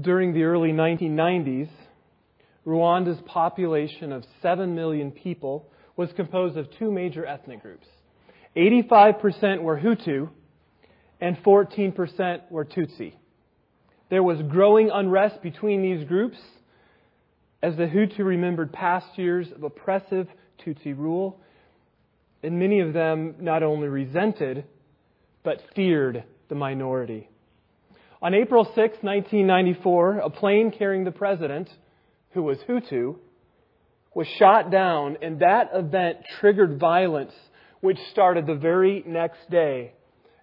during the early 1990s, Rwanda's population of 7 million people was composed of two major ethnic groups. 85% were Hutu and 14% were Tutsi. There was growing unrest between these groups as the Hutu remembered past years of oppressive Tutsi rule, and many of them not only resented, but feared the minority. On April 6, 1994, a plane carrying the president, who was Hutu, was shot down, and that event triggered violence, which started the very next day.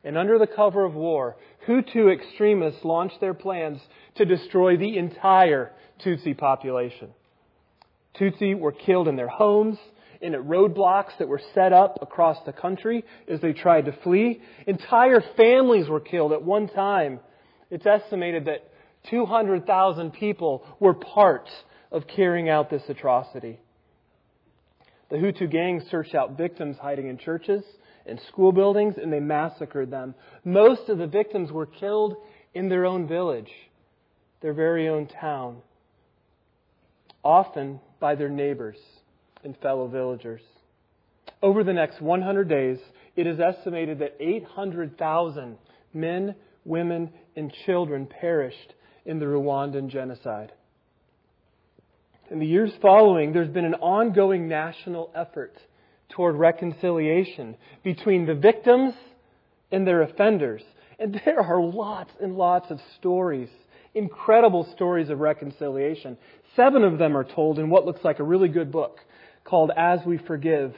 And under the cover of war, Hutu extremists launched their plans to destroy the entire Tutsi population. Tutsi were killed in their homes and at roadblocks that were set up across the country as they tried to flee. Entire families were killed at one time. It's estimated that 200,000 people were part of carrying out this atrocity. The Hutu gangs searched out victims hiding in churches and school buildings, and they massacred them. Most of the victims were killed in their own village, their very own town, often by their neighbors and fellow villagers. Over the next 100 days, it is estimated that 800,000 men, women, and children perished in the Rwandan genocide. In the years following, there's been an ongoing national effort toward reconciliation between the victims and their offenders. And there are lots and lots of stories, incredible stories of reconciliation. 7 of them are told in what looks like a really good book called As We Forgive,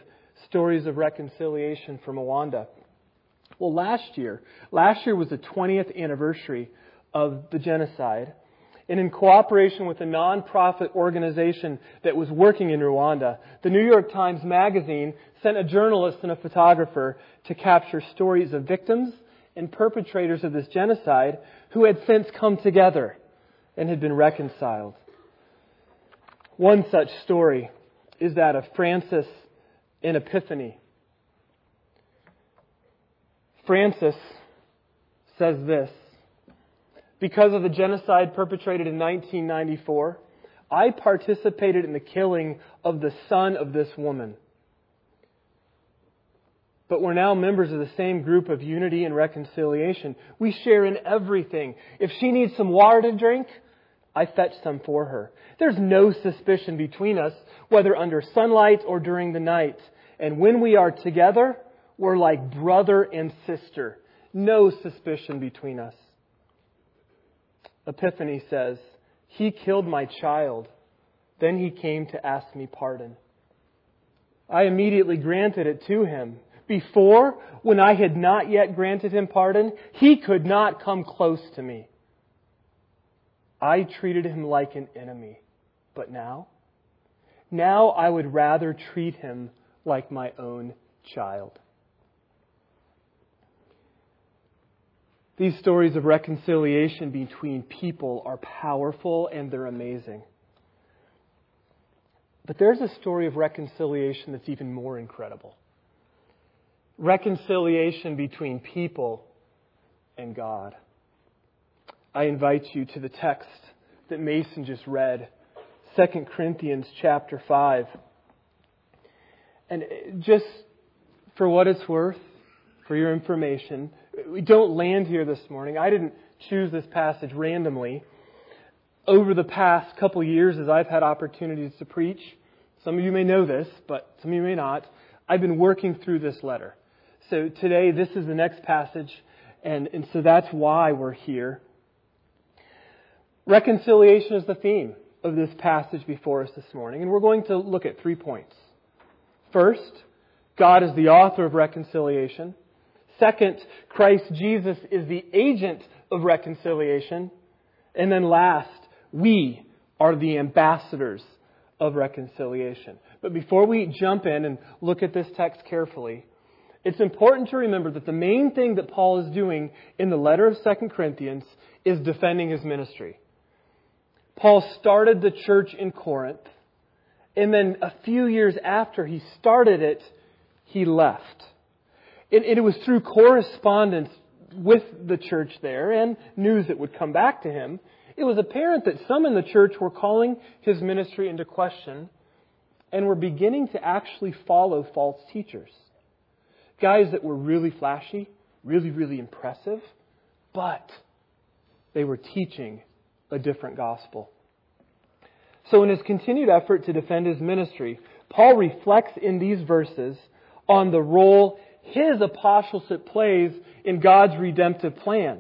Stories of Reconciliation from Rwanda. Well, last year was the 20th anniversary of the genocide. And in cooperation with a nonprofit organization that was working in Rwanda, the New York Times Magazine sent a journalist and a photographer to capture stories of victims and perpetrators of this genocide who had since come together and had been reconciled. One such story is that of Francis and Epiphany. Francis says this: "Because of the genocide perpetrated in 1994, I participated in the killing of the son of this woman. But we're now members of the same group of unity and reconciliation. We share in everything. If she needs some water to drink, I fetch some for her. There's no suspicion between us, whether under sunlight or during the night. And when we are together, we're like brother and sister. No suspicion between us." Epiphany says, "He killed my child. Then he came to ask me pardon. I immediately granted it to him. Before, when I had not yet granted him pardon, he could not come close to me. I treated him like an enemy. But now I would rather treat him like my own child." These stories of reconciliation between people are powerful and they're amazing. But there's a story of reconciliation that's even more incredible. Reconciliation between people and God. I invite you to the text that Mason just read, 2 Corinthians chapter 5. And just for what it's worth, for your information, we don't land here this morning. I didn't choose this passage randomly. Over the past couple years, as I've had opportunities to preach, some of you may know this, but some of you may not, I've been working through this letter. So today, this is the next passage, and so that's why we're here. Reconciliation is the theme of this passage before us this morning, and we're going to look at 3 points. First, God is the author of reconciliation. Second, Christ Jesus is the agent of reconciliation. And then last, we are the ambassadors of reconciliation. But before we jump in and look at this text carefully, it's important to remember that the main thing that Paul is doing in the letter of 2 Corinthians is defending his ministry. Paul started the church in Corinth, and then a few years after he started it, he left. It was through correspondence with the church there and news that would come back to him It was apparent that some in the church were calling his ministry into question and were beginning to actually follow false teachers. Guys that were really flashy, really, really impressive, but they were teaching a different gospel. So in his continued effort to defend his ministry, Paul reflects in these verses on the role his apostleship plays in God's redemptive plan.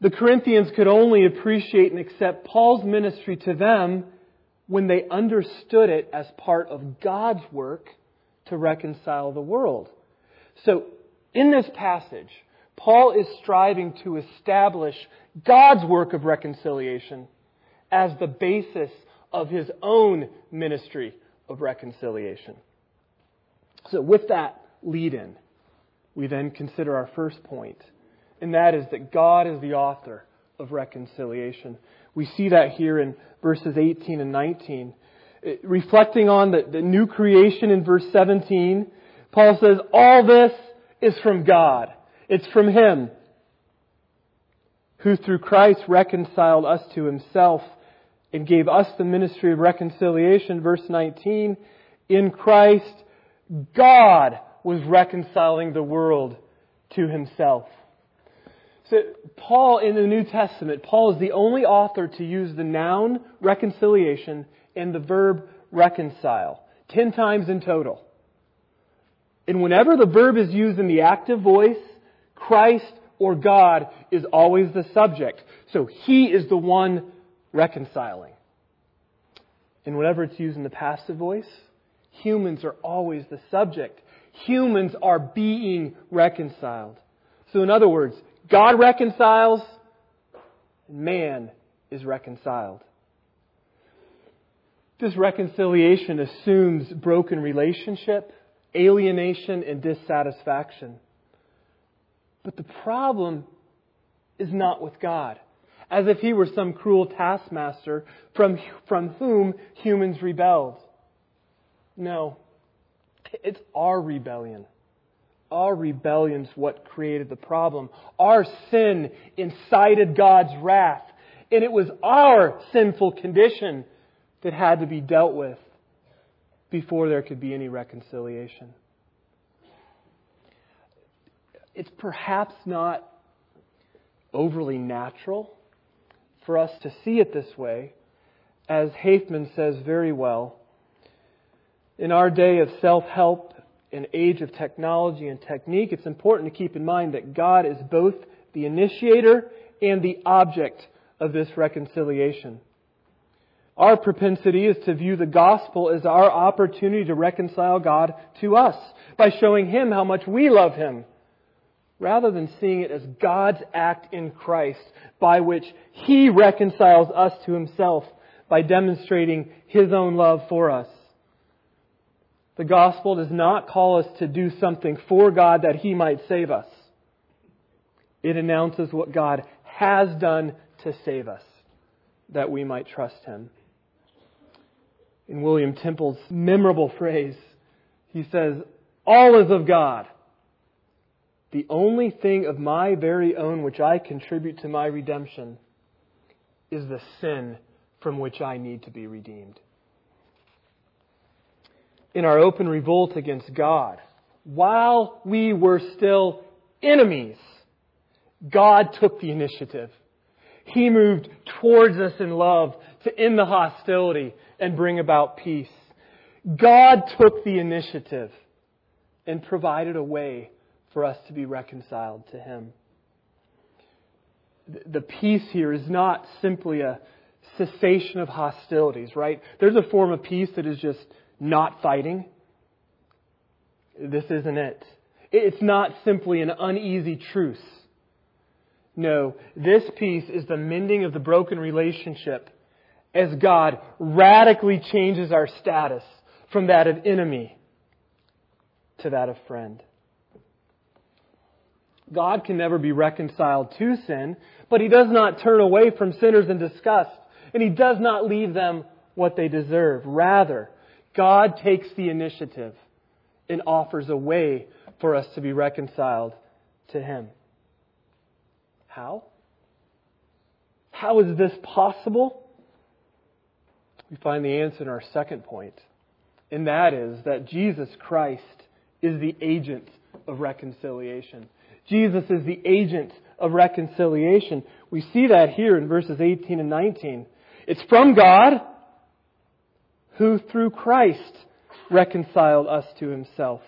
The Corinthians could only appreciate and accept Paul's ministry to them when they understood it as part of God's work to reconcile the world. So in this passage, Paul is striving to establish God's work of reconciliation as the basis of his own ministry of reconciliation. So with that lead-in, we then consider our first point, and that is that God is the author of reconciliation. We see that here in verses 18 and 19. Reflecting on the new creation in verse 17, Paul says, all this is from God. It's from Him who through Christ reconciled us to Himself and gave us the ministry of reconciliation. Verse 19, in Christ, God was reconciling the world to Himself. So Paul in the New Testament, Paul is the only author to use the noun reconciliation and the verb reconcile 10 times in total. And whenever the verb is used in the active voice, Christ or God is always the subject. So He is the one reconciling. And whenever it's used in the passive voice, humans are always the subject. Humans are being reconciled. So in other words, God reconciles, man is reconciled. This reconciliation assumes broken relationship, alienation, and dissatisfaction. But the problem is not with God, as if He were some cruel taskmaster from whom humans rebelled. No, it's our rebellion. Our rebellion's what created the problem. Our sin incited God's wrath, and it was our sinful condition that had to be dealt with before there could be any reconciliation. It's perhaps not overly natural for us to see it this way, as Hoffman says very well. In our day of self-help, an age of technology and technique, it's important to keep in mind that God is both the initiator and the object of this reconciliation. Our propensity is to view the gospel as our opportunity to reconcile God to us by showing Him how much we love Him, rather than seeing it as God's act in Christ by which He reconciles us to Himself by demonstrating His own love for us. The gospel does not call us to do something for God that He might save us. It announces what God has done to save us, that we might trust Him. In William Temple's memorable phrase, he says, all is of God. The only thing of my very own which I contribute to my redemption is the sin from which I need to be redeemed. In our open revolt against God, while we were still enemies, God took the initiative. He moved towards us in love to end the hostility and bring about peace. God took the initiative and provided a way for us to be reconciled to Him. The peace here is not simply a cessation of hostilities, right? There's a form of peace that is just not fighting. This isn't it. It's not simply an uneasy truce. No, this peace is the mending of the broken relationship as God radically changes our status from that of enemy to that of friend. God can never be reconciled to sin, but He does not turn away from sinners in disgust, and He does not leave them what they deserve. Rather, God takes the initiative and offers a way for us to be reconciled to Him. How? How is this possible? We find the answer in our second point, and that is that Jesus Christ is the agent of reconciliation. Jesus is the agent of reconciliation. We see that here in verses 18 and 19. It's from God, who through Christ reconciled us to Himself.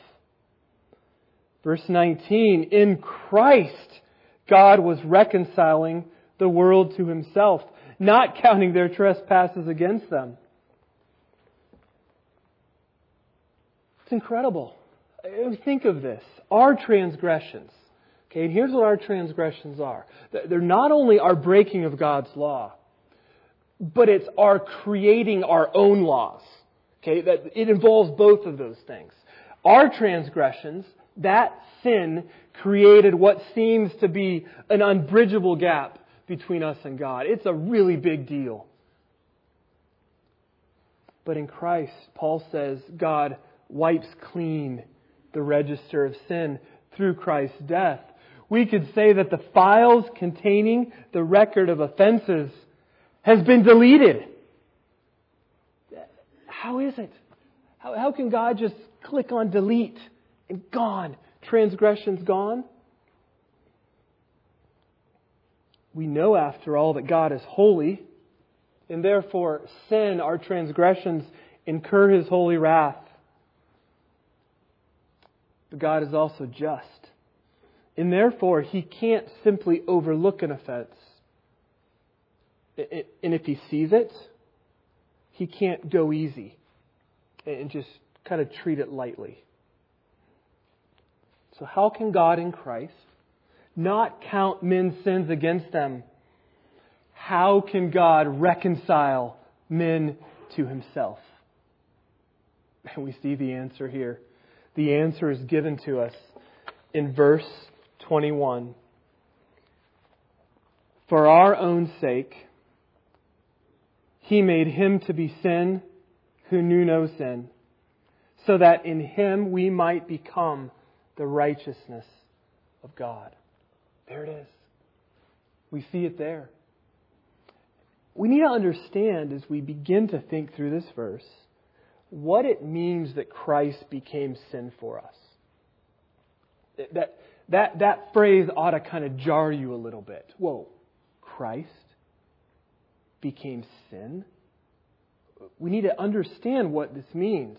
Verse 19, in Christ, God was reconciling the world to Himself, not counting their trespasses against them. It's incredible. Think of this. Our transgressions. Okay, and here's what our transgressions are. They're not only our breaking of God's law, but it's our creating our own laws. Okay, that it involves both of those things. Our transgressions, that sin, created what seems to be an unbridgeable gap between us and God. It's a really big deal. But in Christ, Paul says, God wipes clean the register of sin through Christ's death. We could say that the files containing the record of offenses has been deleted. How is it? How can God just click on delete and gone? Transgressions gone? We know, after all, that God is holy, and therefore sin, our transgressions, incur His holy wrath. But God is also just, and therefore He can't simply overlook an offense. And if He sees it, He can't go easy and just kind of treat it lightly. So how can God in Christ not count men's sins against them? How can God reconcile men to Himself? And we see the answer here. The answer is given to us in verse 21. For our own sake, He made Him to be sin who knew no sin, so that in Him we might become the righteousness of God. There it is. We see it there. We need to understand, as we begin to think through this verse, what it means that Christ became sin for us. That phrase ought to kind of jar you a little bit. Whoa, Christ became sin? We need to understand what this means.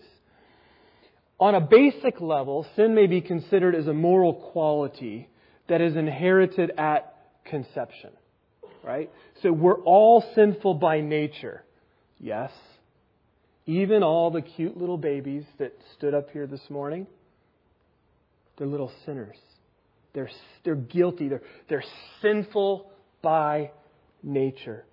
On a basic level, sin may be considered as a moral quality that is inherited at conception, right? So we're all sinful by nature. Yes. Even all the cute little babies that stood up here this morning, they're little sinners. They're guilty. They're sinful by nature.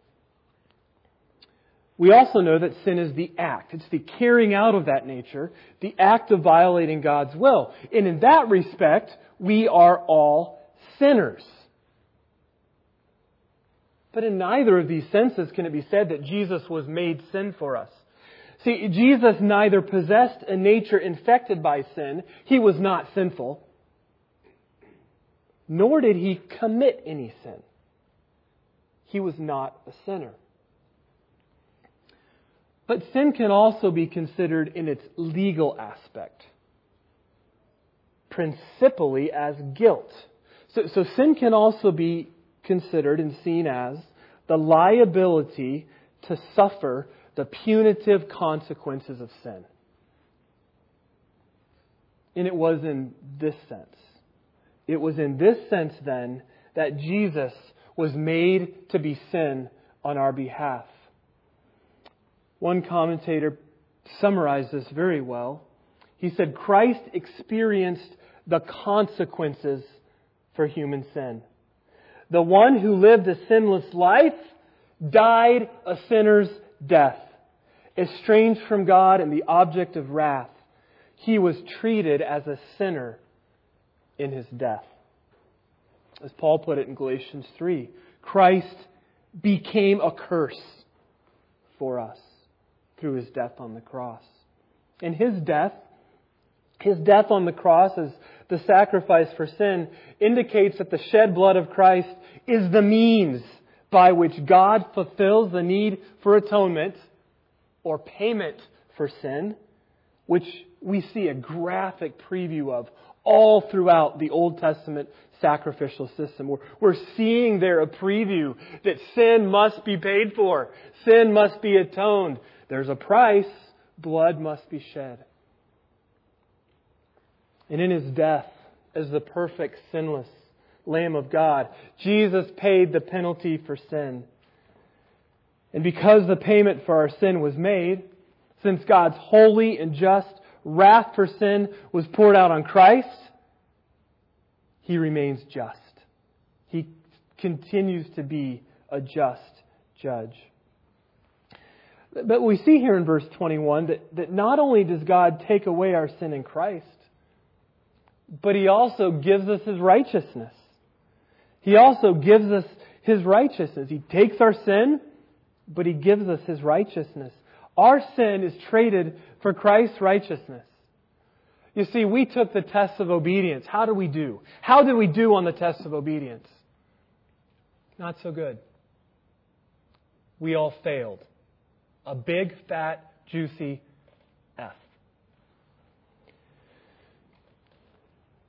We also know that sin is the act. It's the carrying out of that nature, the act of violating God's will. And in that respect, we are all sinners. But in neither of these senses can it be said that Jesus was made sin for us. See, Jesus neither possessed a nature infected by sin, He was not sinful, nor did He commit any sin. He was not a sinner. But sin can also be considered in its legal aspect, principally as guilt. So sin can also be considered and seen as the liability to suffer the punitive consequences of sin. And it was in this sense. It was in this sense, then, that Jesus was made to be sin on our behalf. One commentator summarized this very well. He said, Christ experienced the consequences for human sin. The one who lived a sinless life died a sinner's death. Estranged from God and the object of wrath, He was treated as a sinner in His death. As Paul put it in Galatians 3, Christ became a curse for us through His death on the cross. And His death on the cross as the sacrifice for sin indicates that the shed blood of Christ is the means by which God fulfills the need for atonement or payment for sin, which we see a graphic preview of all throughout the Old Testament sacrificial system. We're seeing there a preview that sin must be paid for. Sin must be atoned. There's a price. Blood must be shed. And in His death as the perfect, sinless Lamb of God, Jesus paid the penalty for sin. And because the payment for our sin was made, since God's holy and just wrath for sin was poured out on Christ, He remains just. He continues to be a just judge. But we see here in verse 21 that not only does God take away our sin in Christ, but He also gives us His righteousness. He also gives us His righteousness. He takes our sin, but He gives us His righteousness. Our sin is traded for Christ's righteousness. You see, we took the test of obedience. How do we do? How did we do on the test of obedience? Not so good. We all failed. A big, fat, juicy F.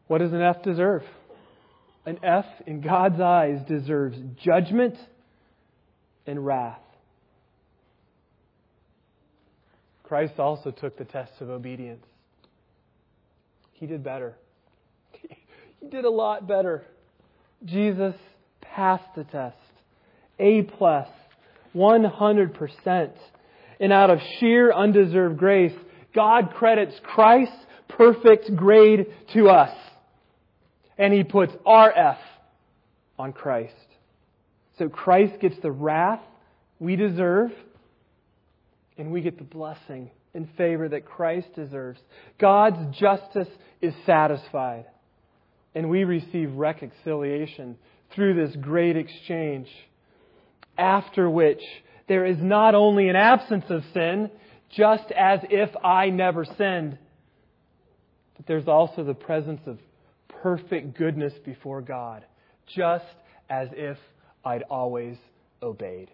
What does an F deserve? An F in God's eyes deserves judgment and wrath. Christ also took the test of obedience. He did better. He did a lot better. Jesus passed the test. A plus, 100%. And out of sheer undeserved grace, God credits Christ's perfect grade to us. And He puts our F on Christ. So Christ gets the wrath we deserve, and we get the blessing and favor that Christ deserves. God's justice is satisfied, and we receive reconciliation through this great exchange, after which there is not only an absence of sin, just as if I never sinned, but there's also the presence of perfect goodness before God, just as if I'd always obeyed.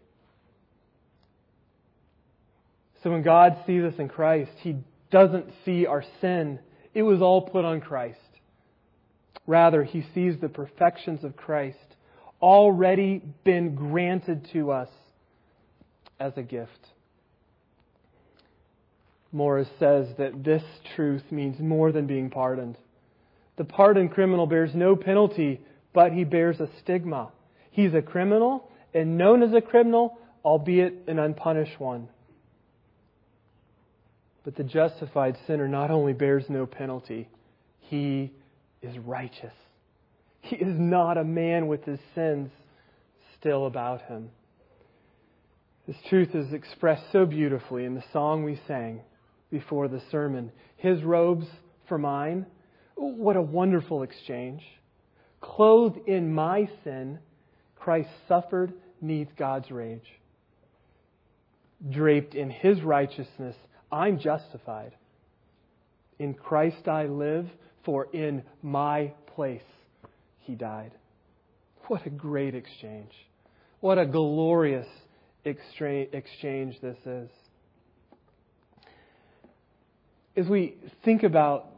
So when God sees us in Christ, He doesn't see our sin. It was all put on Christ. Rather, He sees the perfections of Christ already been granted to us as a gift. Morris says that this truth means more than being pardoned. The pardoned criminal bears no penalty, but he bears a stigma. He's a criminal and known as a criminal, albeit an unpunished one. But the justified sinner not only bears no penalty, he is righteous. He is not a man with his sins still about him. This truth is expressed so beautifully in the song we sang before the sermon, His Robes for Mine. What a wonderful exchange. Clothed in my sin, Christ suffered neath God's rage. Draped in His righteousness, I'm justified. In Christ I live, for in my place He died. What a great exchange. What a glorious exchange this is. As we think about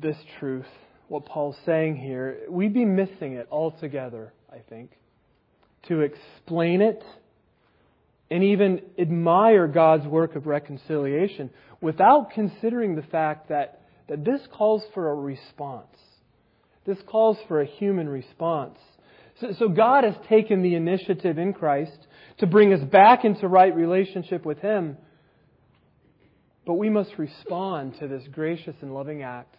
this truth, what Paul's saying here, we'd be missing it altogether, I think, to explain it and even admire God's work of reconciliation without considering the fact that this calls for a response. This calls for a human response. So God has taken the initiative in Christ to bring us back into right relationship with Him. But we must respond to this gracious and loving act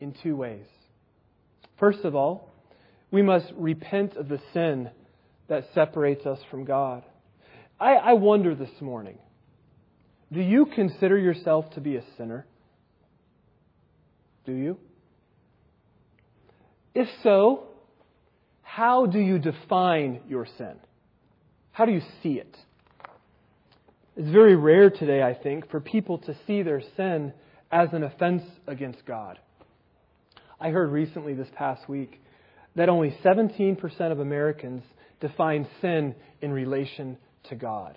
in two ways. First of all, we must repent of the sin that separates us from God. I wonder this morning, do you consider yourself to be a sinner? Do you? If so, how do you define your sin? How do you see it? It's very rare today, I think, for people to see their sin as an offense against God. I heard recently this past week that only 17% of Americans defines sin in relation to God.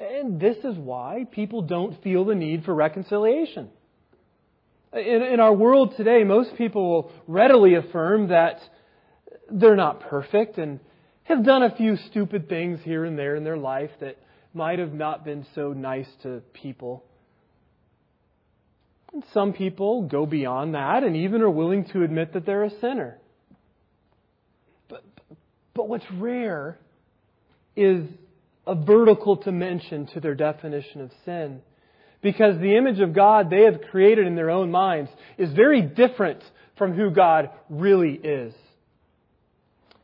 And this is why people don't feel the need for reconciliation. In our world today, most people will readily affirm that they're not perfect and have done a few stupid things here and there in their life that might have not been so nice to people. And some people go beyond that and even are willing to admit that they're a sinner. But what's rare is a vertical dimension to their definition of sin. Because the image of God they have created in their own minds is very different from who God really is.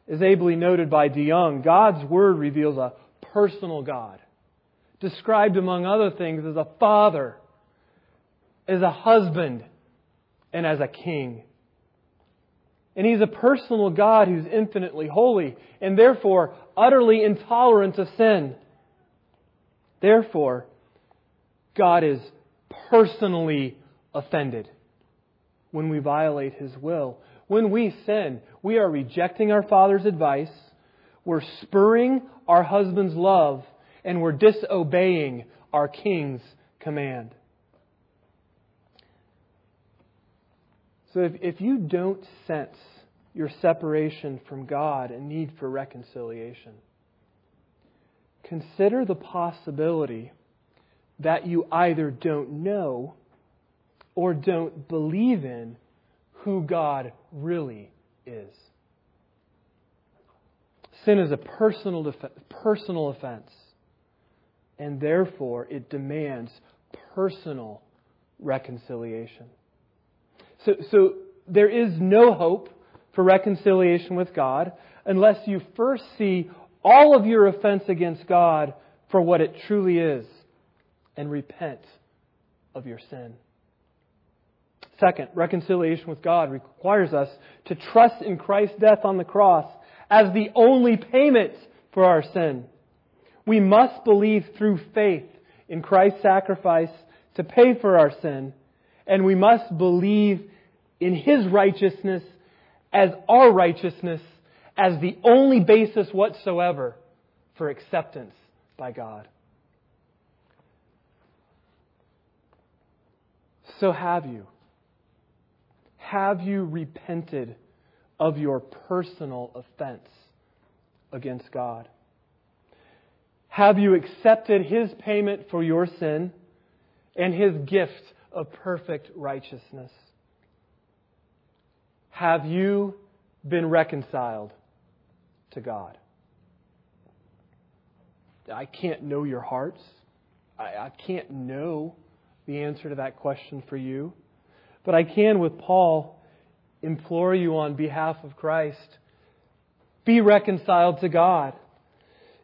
As ably noted by DeYoung, God's Word reveals a personal God, described among other things as a father, as a husband, and as a king. And He's a personal God who's infinitely holy and therefore utterly intolerant of sin. Therefore, God is personally offended when we violate His will. When we sin, we are rejecting our Father's advice, we're spurring our husband's love, and we're disobeying our King's command. So if you don't sense your separation from God and need for reconciliation, consider the possibility that you either don't know or don't believe in who God really is. Sin is a personal offense, and therefore it demands personal reconciliation. So there is no hope for reconciliation with God unless you first see all of your offense against God for what it truly is and repent of your sin. Second, reconciliation with God requires us to trust in Christ's death on the cross as the only payment for our sin. We must believe through faith in Christ's sacrifice to pay for our sin, and we must believe in His righteousness as our righteousness, as the only basis whatsoever for acceptance by God. So have you repented of your personal offense against God? Have you accepted His payment for your sin and His gift of perfect righteousness? Have you been reconciled to God? I can't know your hearts. I can't know the answer to that question for you. But I can, with Paul, implore you on behalf of Christ, be reconciled to God.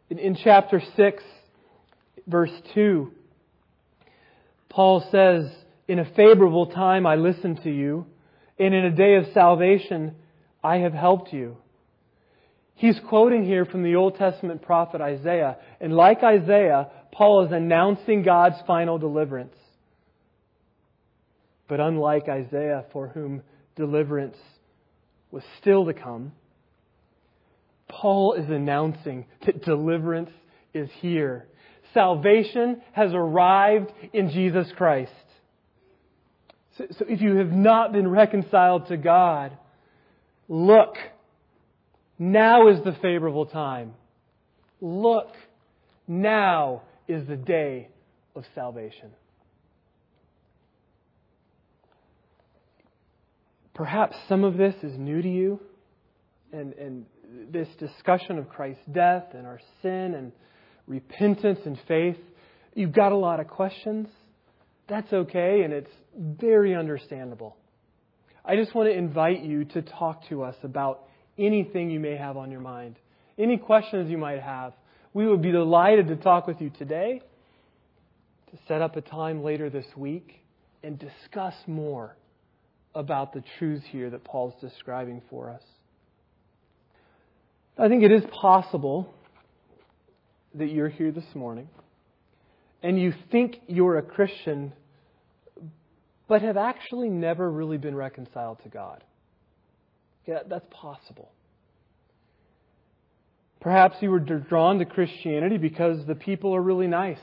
In chapter 6, verse 2, Paul says, "In a favorable time I listened to you, and in a day of salvation I have helped you." He's quoting here from the Old Testament prophet Isaiah. And like Isaiah, Paul is announcing God's final deliverance. But unlike Isaiah, for whom deliverance was still to come, Paul is announcing that deliverance is here. Salvation has arrived in Jesus Christ. So if you have not been reconciled to God, look, now is the favorable time. Look, now is the day of salvation. Perhaps some of this is new to you, and this discussion of Christ's death and our sin and repentance and faith. You've got a lot of questions. That's okay, and it's very understandable. I just want to invite you to talk to us about anything you may have on your mind, any questions you might have. We would be delighted to talk with you today, to set up a time later this week, and discuss more about the truths here that Paul's describing for us. I think it is possible that you're here this morning and you think you're a Christian but have actually never really been reconciled to God. Yeah, that's possible. Perhaps you were drawn to Christianity because the people are really nice.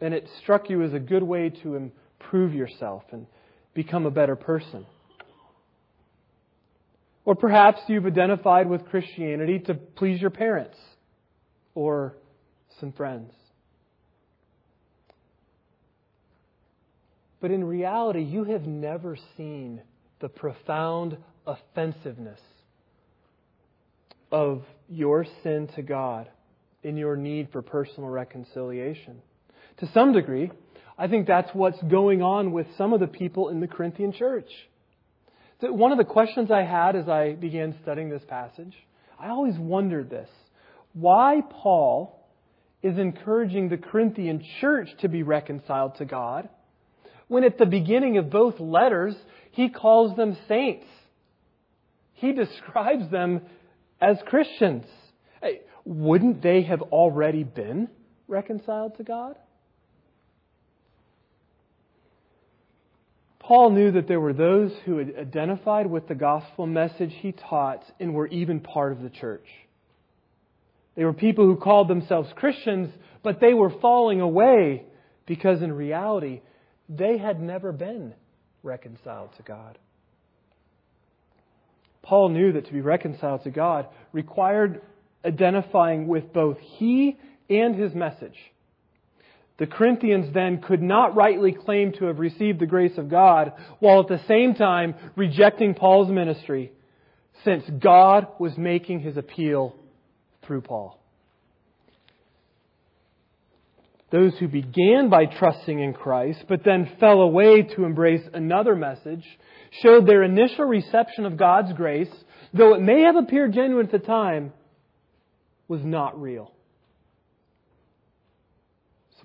And it struck you as a good way to improve yourself and become a better person. Or perhaps you've identified with Christianity to please your parents or some friends. But in reality, you have never seen the profound offensiveness of your sin to God in your need for personal reconciliation. To some degree, I think that's what's going on with some of the people in the Corinthian church. One of the questions I had as I began studying this passage, I always wondered this, why Paul is encouraging the Corinthian church to be reconciled to God when at the beginning of both letters he calls them saints. He describes them as Christians. Hey, wouldn't they have already been reconciled to God? Paul knew that there were those who had identified with the gospel message he taught and were even part of the church. They were people who called themselves Christians, but they were falling away because in reality, they had never been reconciled to God. Paul knew that to be reconciled to God required identifying with both he and his message. The Corinthians then could not rightly claim to have received the grace of God while at the same time rejecting Paul's ministry, since God was making his appeal through Paul. Those who began by trusting in Christ but then fell away to embrace another message showed their initial reception of God's grace, though it may have appeared genuine at the time, was not real.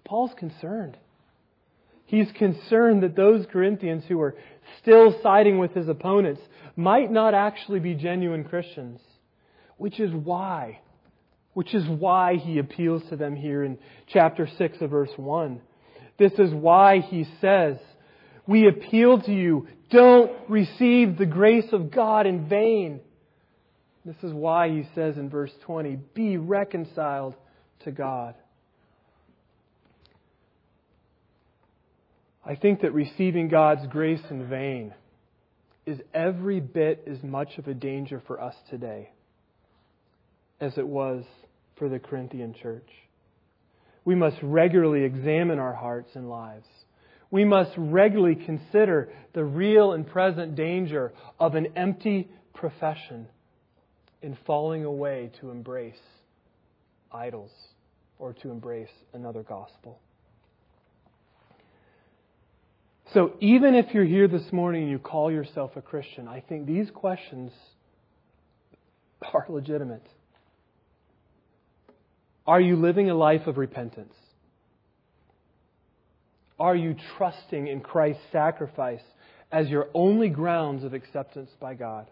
Paul's concerned. He's concerned that those Corinthians who are still siding with his opponents might not actually be genuine Christians, which is why he appeals to them here in chapter 6 of verse 1. This is why he says, "We appeal to you, don't receive the grace of God in vain." This is why he says in verse 20, "Be reconciled to God." I think that receiving God's grace in vain is every bit as much of a danger for us today as it was for the Corinthian church. We must regularly examine our hearts and lives. We must regularly consider the real and present danger of an empty profession in falling away to embrace idols or to embrace another gospel. So even if you're here this morning and you call yourself a Christian, I think these questions are legitimate. Are you living a life of repentance? Are you trusting in Christ's sacrifice as your only grounds of acceptance by God?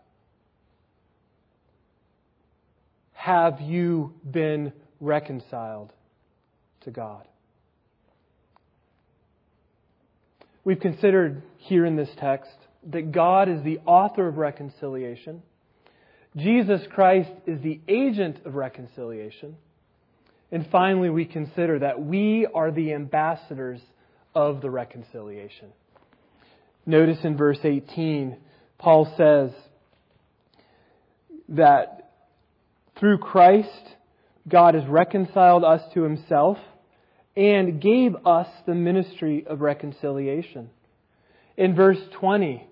Have you been reconciled to God? We've considered here in this text that God is the author of reconciliation. Jesus Christ is the agent of reconciliation. And finally, we consider that we are the ambassadors of the reconciliation. Notice in verse 18, Paul says that through Christ, God has reconciled us to himself and gave us the ministry of reconciliation. In verse 20,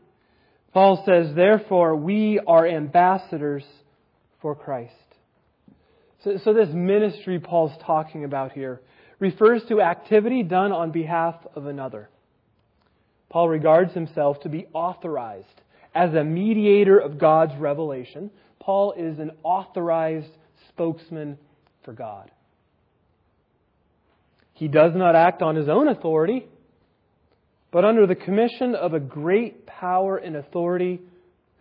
Paul says, "Therefore, we are ambassadors for Christ." So this ministry Paul's talking about here refers to activity done on behalf of another. Paul regards himself to be authorized as a mediator of God's revelation. Paul is an authorized spokesman for God. He does not act on his own authority, but under the commission of a great power and authority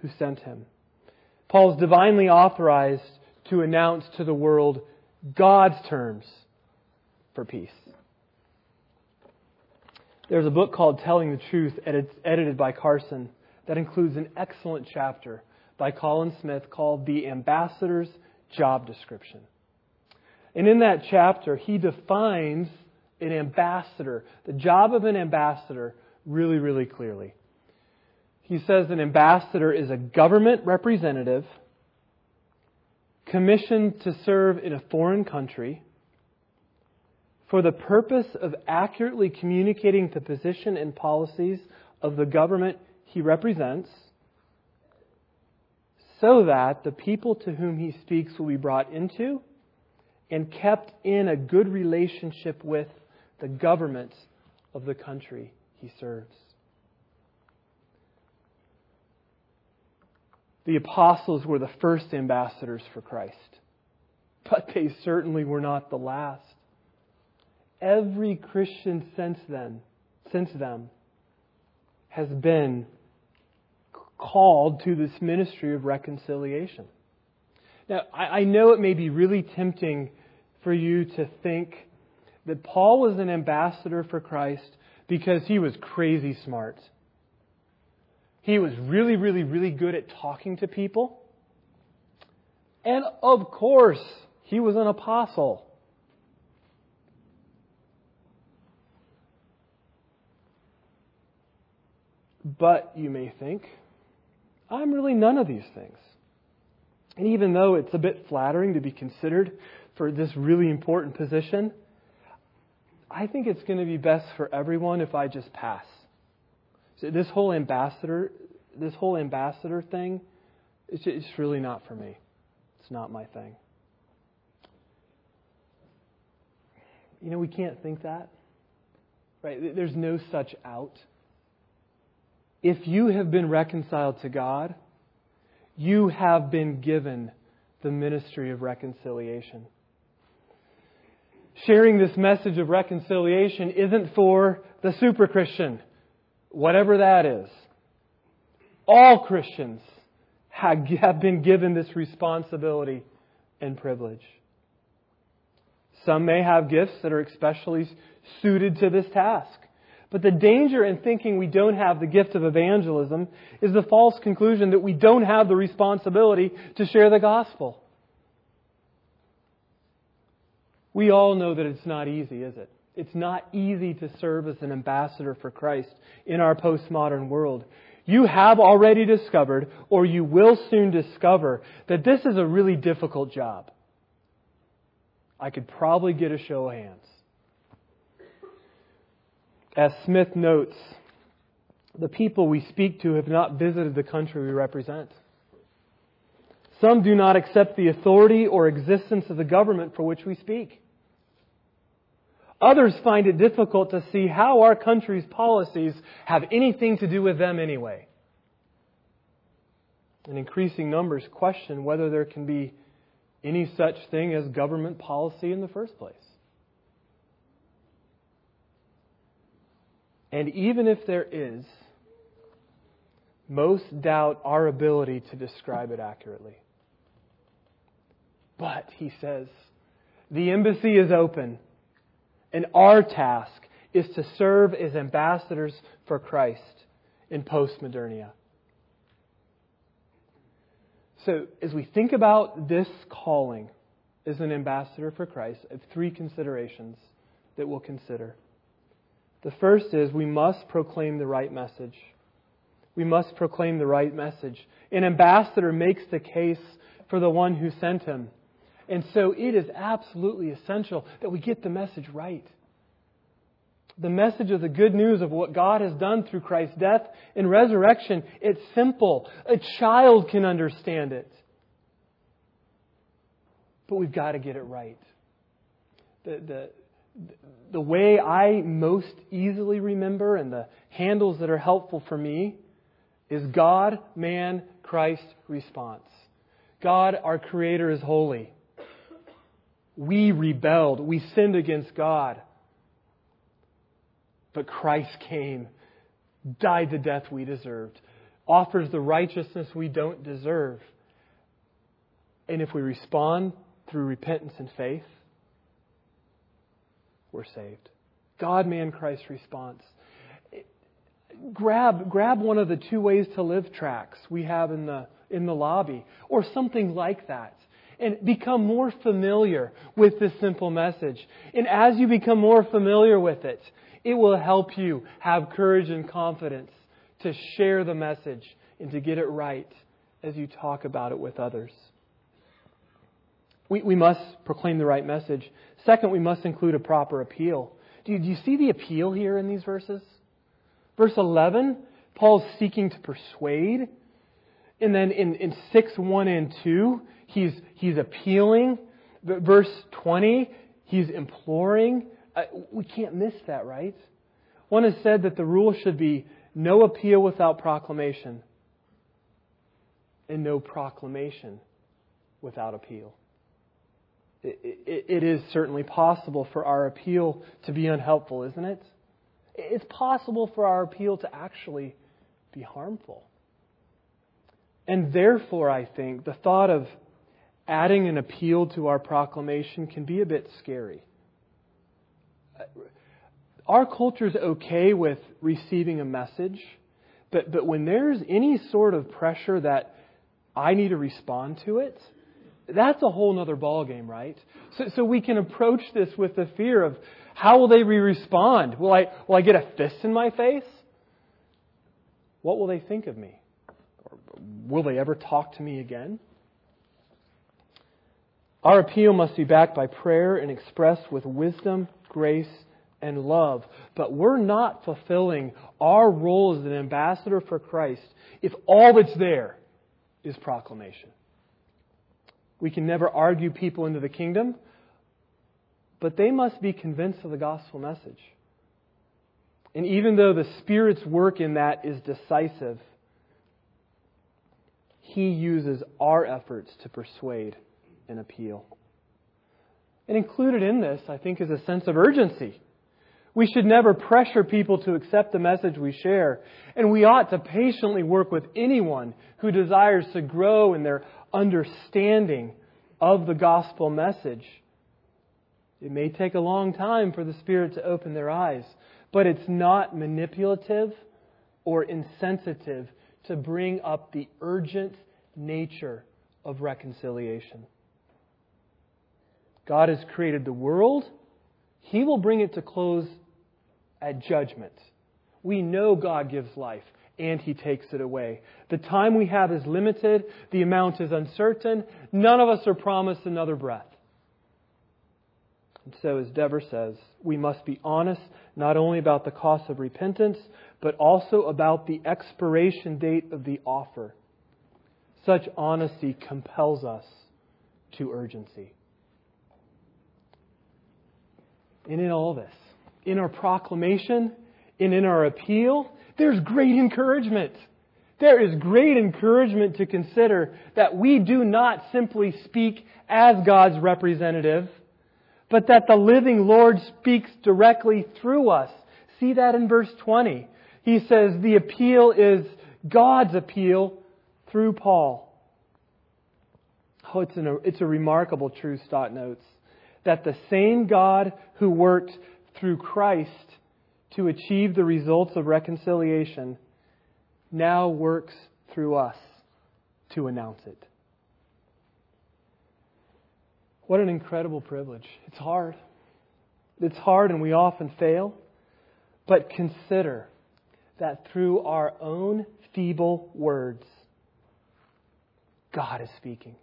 who sent him. Paul's divinely authorized to announce to the world God's terms for peace. There's a book called Telling the Truth, edited by Carson, that includes an excellent chapter by Colin Smith called The Ambassador's Job Description. And in that chapter, he defines an ambassador, the job of an ambassador, really, really clearly. He says an ambassador is a government representative commissioned to serve in a foreign country for the purpose of accurately communicating the position and policies of the government he represents, so that the people to whom he speaks will be brought into and kept in a good relationship with the government of the country he serves. The apostles were the first ambassadors for Christ, but they certainly were not the last. Every Christian since them, has been called to this ministry of reconciliation. Now, I know it may be really tempting for you to think that Paul was an ambassador for Christ because he was crazy smart. He was really, really, really good at talking to people. And of course, he was an apostle. But you may think, I'm really none of these things. And even though it's a bit flattering to be considered for this really important position, I think it's going to be best for everyone if I just pass. So this whole ambassador thing, it's really not for me. It's not my thing. You know, we can't think that, right? There's no such out. If you have been reconciled to God, you have been given the ministry of reconciliation. Sharing this message of reconciliation isn't for the super Christian, whatever that is. All Christians have been given this responsibility and privilege. Some may have gifts that are especially suited to this task. But the danger in thinking we don't have the gift of evangelism is the false conclusion that we don't have the responsibility to share the gospel. We all know that it's not easy, is it? It's not easy to serve as an ambassador for Christ in our postmodern world. You have already discovered, or you will soon discover, that this is a really difficult job. I could probably get a show of hands. As Smith notes, the people we speak to have not visited the country we represent. Some do not accept the authority or existence of the government for which we speak. Others find it difficult to see how our country's policies have anything to do with them anyway. And increasing numbers question whether there can be any such thing as government policy in the first place. And even if there is, most doubt our ability to describe it accurately. But, he says, the embassy is open, and our task is to serve as ambassadors for Christ in postmodernia. So, as we think about this calling as an ambassador for Christ, I have three considerations that we'll consider. The first is we must proclaim the right message. We must proclaim the right message. An ambassador makes the case for the one who sent him. And so it is absolutely essential that we get the message right. The message of the good news of what God has done through Christ's death and resurrection, it's simple. A child can understand it. But we've got to get it right. The way I most easily remember and the handles that are helpful for me is God, man, Christ response. God, our Creator, is holy. We rebelled. We sinned against God. But Christ came, died the death we deserved, offers the righteousness we don't deserve. And if we respond through repentance and faith, we're saved. God, man, Christ response. Grab one of the two ways to live tracts we have in the lobby or something like that. and become more familiar with this simple message. And as you become more familiar with it, it will help you have courage and confidence to share the message and to get it right as you talk about it with others. We must proclaim the right message. Second, we must include a proper appeal. Do you see the appeal here in these verses? Verse 11, Paul's seeking to persuade. And then in 6, 1 and 2, he's appealing. But verse 20, he's imploring. We can't miss that, right? One has said that the rule should be no appeal without proclamation and no proclamation without appeal. It is certainly possible for our appeal to be unhelpful, isn't it? It's possible for our appeal to actually be harmful. And therefore, I think, the thought of adding an appeal to our proclamation can be a bit scary. Our culture's okay with receiving a message, but when there's any sort of pressure that I need to respond to it, that's a whole other ballgame, right? So we can approach this with the fear of, how will they respond? Will I get a fist in my face? What will they think of me? Or will they ever talk to me again? Our appeal must be backed by prayer and expressed with wisdom, grace, and love. But we're not fulfilling our role as an ambassador for Christ if all that's there is proclamation. We can never argue people into the kingdom, but they must be convinced of the gospel message. And even though the Spirit's work in that is decisive, He uses our efforts to persuade and appeal. And included in this, I think, is a sense of urgency. We should never pressure people to accept the message we share, and we ought to patiently work with anyone who desires to grow in their understanding of the gospel message. It may take a long time for the Spirit to open their eyes, but it's not manipulative or insensitive to bring up the urgent nature of reconciliation. God has created the world. He will bring it to close at judgment. We know God gives life and He takes it away. The time we have is limited. The amount is uncertain. None of us are promised another breath. And so, as Dever says, we must be honest not only about the cost of repentance, but also about the expiration date of the offer. Such honesty compels us to urgency. And in all this, in our proclamation and in our appeal, there's great encouragement. There is great encouragement to consider that we do not simply speak as God's representative, but that the living Lord speaks directly through us. See that in verse 20. He says the appeal is God's appeal through Paul. Oh, it's a remarkable truth, Stott notes, that the same God who worked through Christ to achieve the results of reconciliation now works through us to announce it. What an incredible privilege. It's hard. It's hard and we often fail. But consider that through our own feeble words, God is speaking.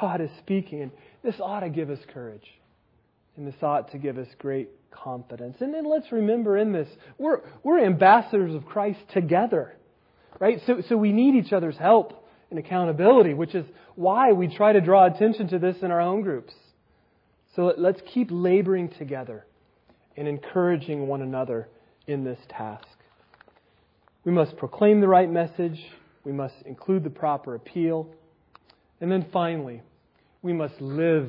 God is speaking, and this ought to give us courage, and this ought to give us great confidence. And then let's remember in this, we're ambassadors of Christ together, right? So we need each other's help and accountability, which is why we try to draw attention to this in our own groups. So let's keep laboring together and encouraging one another in this task. We must proclaim the right message. We must include the proper appeal. And then finally, we must live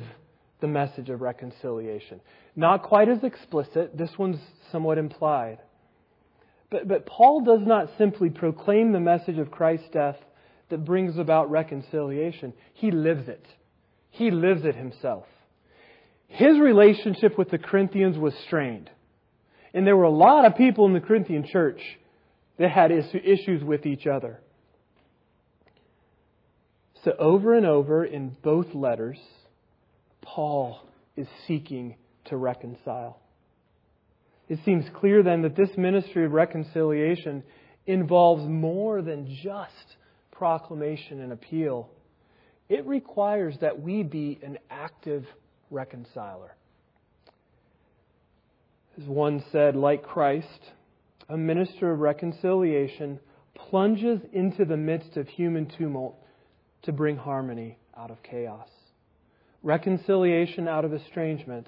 the message of reconciliation. Not quite as explicit. This one's somewhat implied. But Paul does not simply proclaim the message of Christ's death that brings about reconciliation. He lives it. He lives it himself. His relationship with the Corinthians was strained. And there were a lot of people in the Corinthian church that had issues with each other. So over and over in both letters, Paul is seeking to reconcile. It seems clear then that this ministry of reconciliation involves more than just proclamation and appeal. It requires that we be an active reconciler. As one said, like Christ, a minister of reconciliation plunges into the midst of human tumult to bring harmony out of chaos, reconciliation out of estrangement,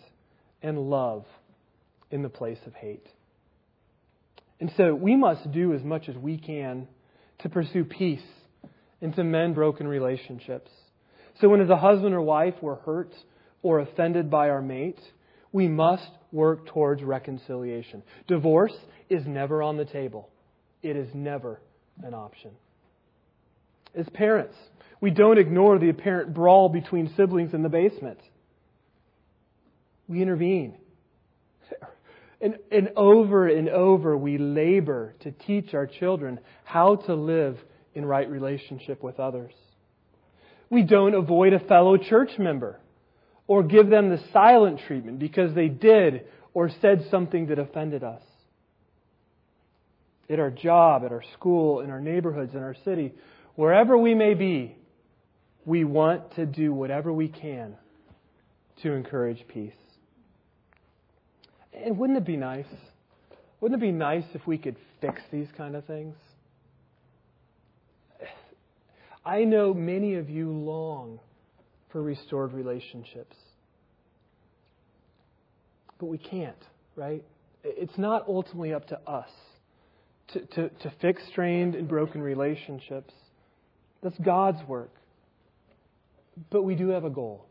and love in the place of hate. And so we must do as much as we can to pursue peace and to mend broken relationships. So when as a husband or wife we're hurt or offended by our mate, we must work towards reconciliation. Divorce is never on the table. It is never an option. As parents, we don't ignore the apparent brawl between siblings in the basement. We intervene. And over we labor to teach our children how to live in right relationship with others. We don't avoid a fellow church member or give them the silent treatment because they did or said something that offended us. At our job, at our school, in our neighborhoods, in our city, wherever we may be, we want to do whatever we can to encourage peace. And wouldn't it be nice? Wouldn't it be nice if we could fix these kind of things? I know many of you long for restored relationships. But we can't, right? It's not ultimately up to us to fix strained and broken relationships. That's God's work. But we do have a goal.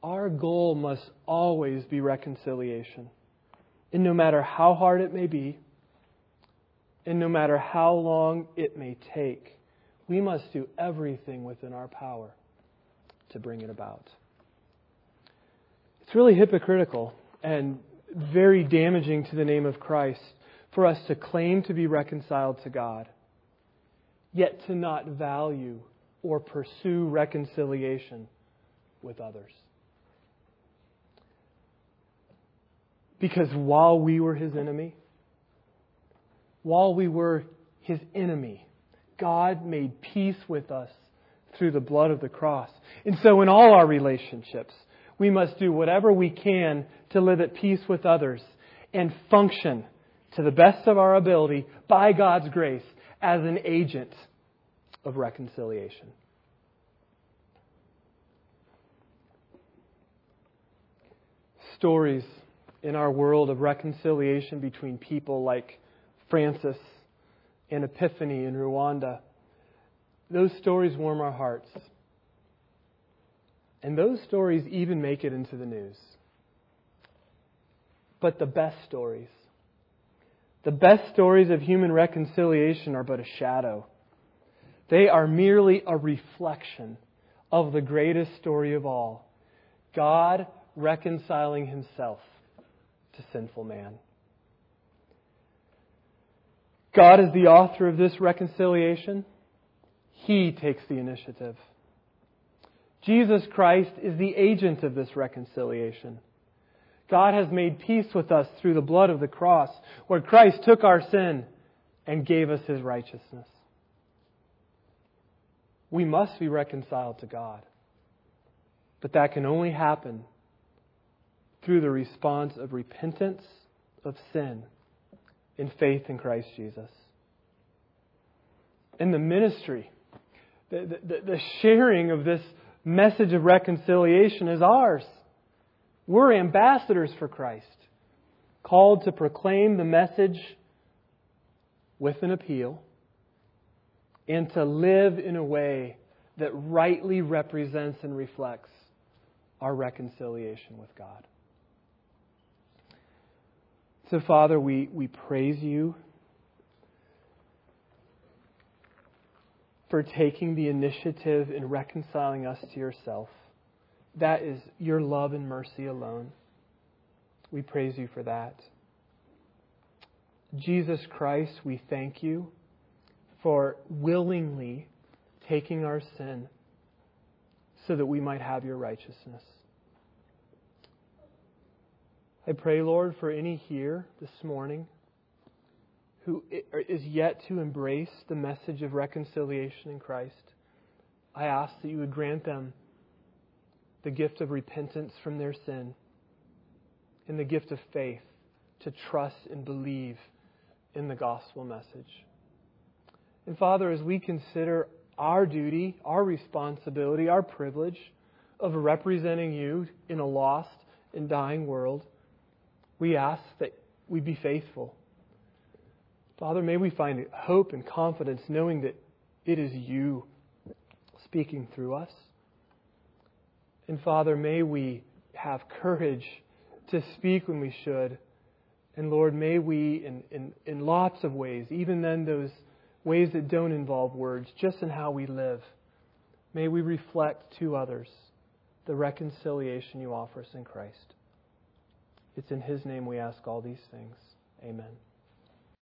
Our goal must always be reconciliation. And no matter how hard it may be, and no matter how long it may take, we must do everything within our power to bring it about. It's really hypocritical and very damaging to the name of Christ for us to claim to be reconciled to God, yet to not value or pursue reconciliation with others. Because while we were His enemy, God made peace with us through the blood of the cross. And so in all our relationships, we must do whatever we can to live at peace with others and function to the best of our ability by God's grace as an agent of reconciliation. Stories in our world of reconciliation between people like Francis and Epiphany in Rwanda, those stories warm our hearts. And those stories even make it into the news. But the best stories of human reconciliation are but a shadow. They are merely a reflection of the greatest story of all, God reconciling Himself to sinful man. God is the author of this reconciliation. He takes the initiative. Jesus Christ is the agent of this reconciliation. God has made peace with us through the blood of the cross, where Christ took our sin and gave us His righteousness. We must be reconciled to God. But that can only happen through the response of repentance of sin in faith in Christ Jesus. And the ministry, the sharing of this message of reconciliation is ours. We're ambassadors for Christ, called to proclaim the message with an appeal and to live in a way that rightly represents and reflects our reconciliation with God. So, Father, we praise You for taking the initiative in reconciling us to Yourself. That is Your love and mercy alone. We praise You for that. Jesus Christ, we thank You for willingly taking our sin so that we might have your righteousness. I pray, Lord, for any here this morning who is yet to embrace the message of reconciliation in Christ. I ask that you would grant them the gift of repentance from their sin and the gift of faith to trust and believe in the gospel message. And Father, as we consider our duty, our responsibility, our privilege of representing you in a lost and dying world, we ask that we be faithful. Father, may we find hope and confidence knowing that it is you speaking through us. And Father, may we have courage to speak when we should. And Lord, may we, in lots of ways, even then those ways that don't involve words, just in how we live, may we reflect to others the reconciliation you offer us in Christ. It's in His name we ask all these things. Amen.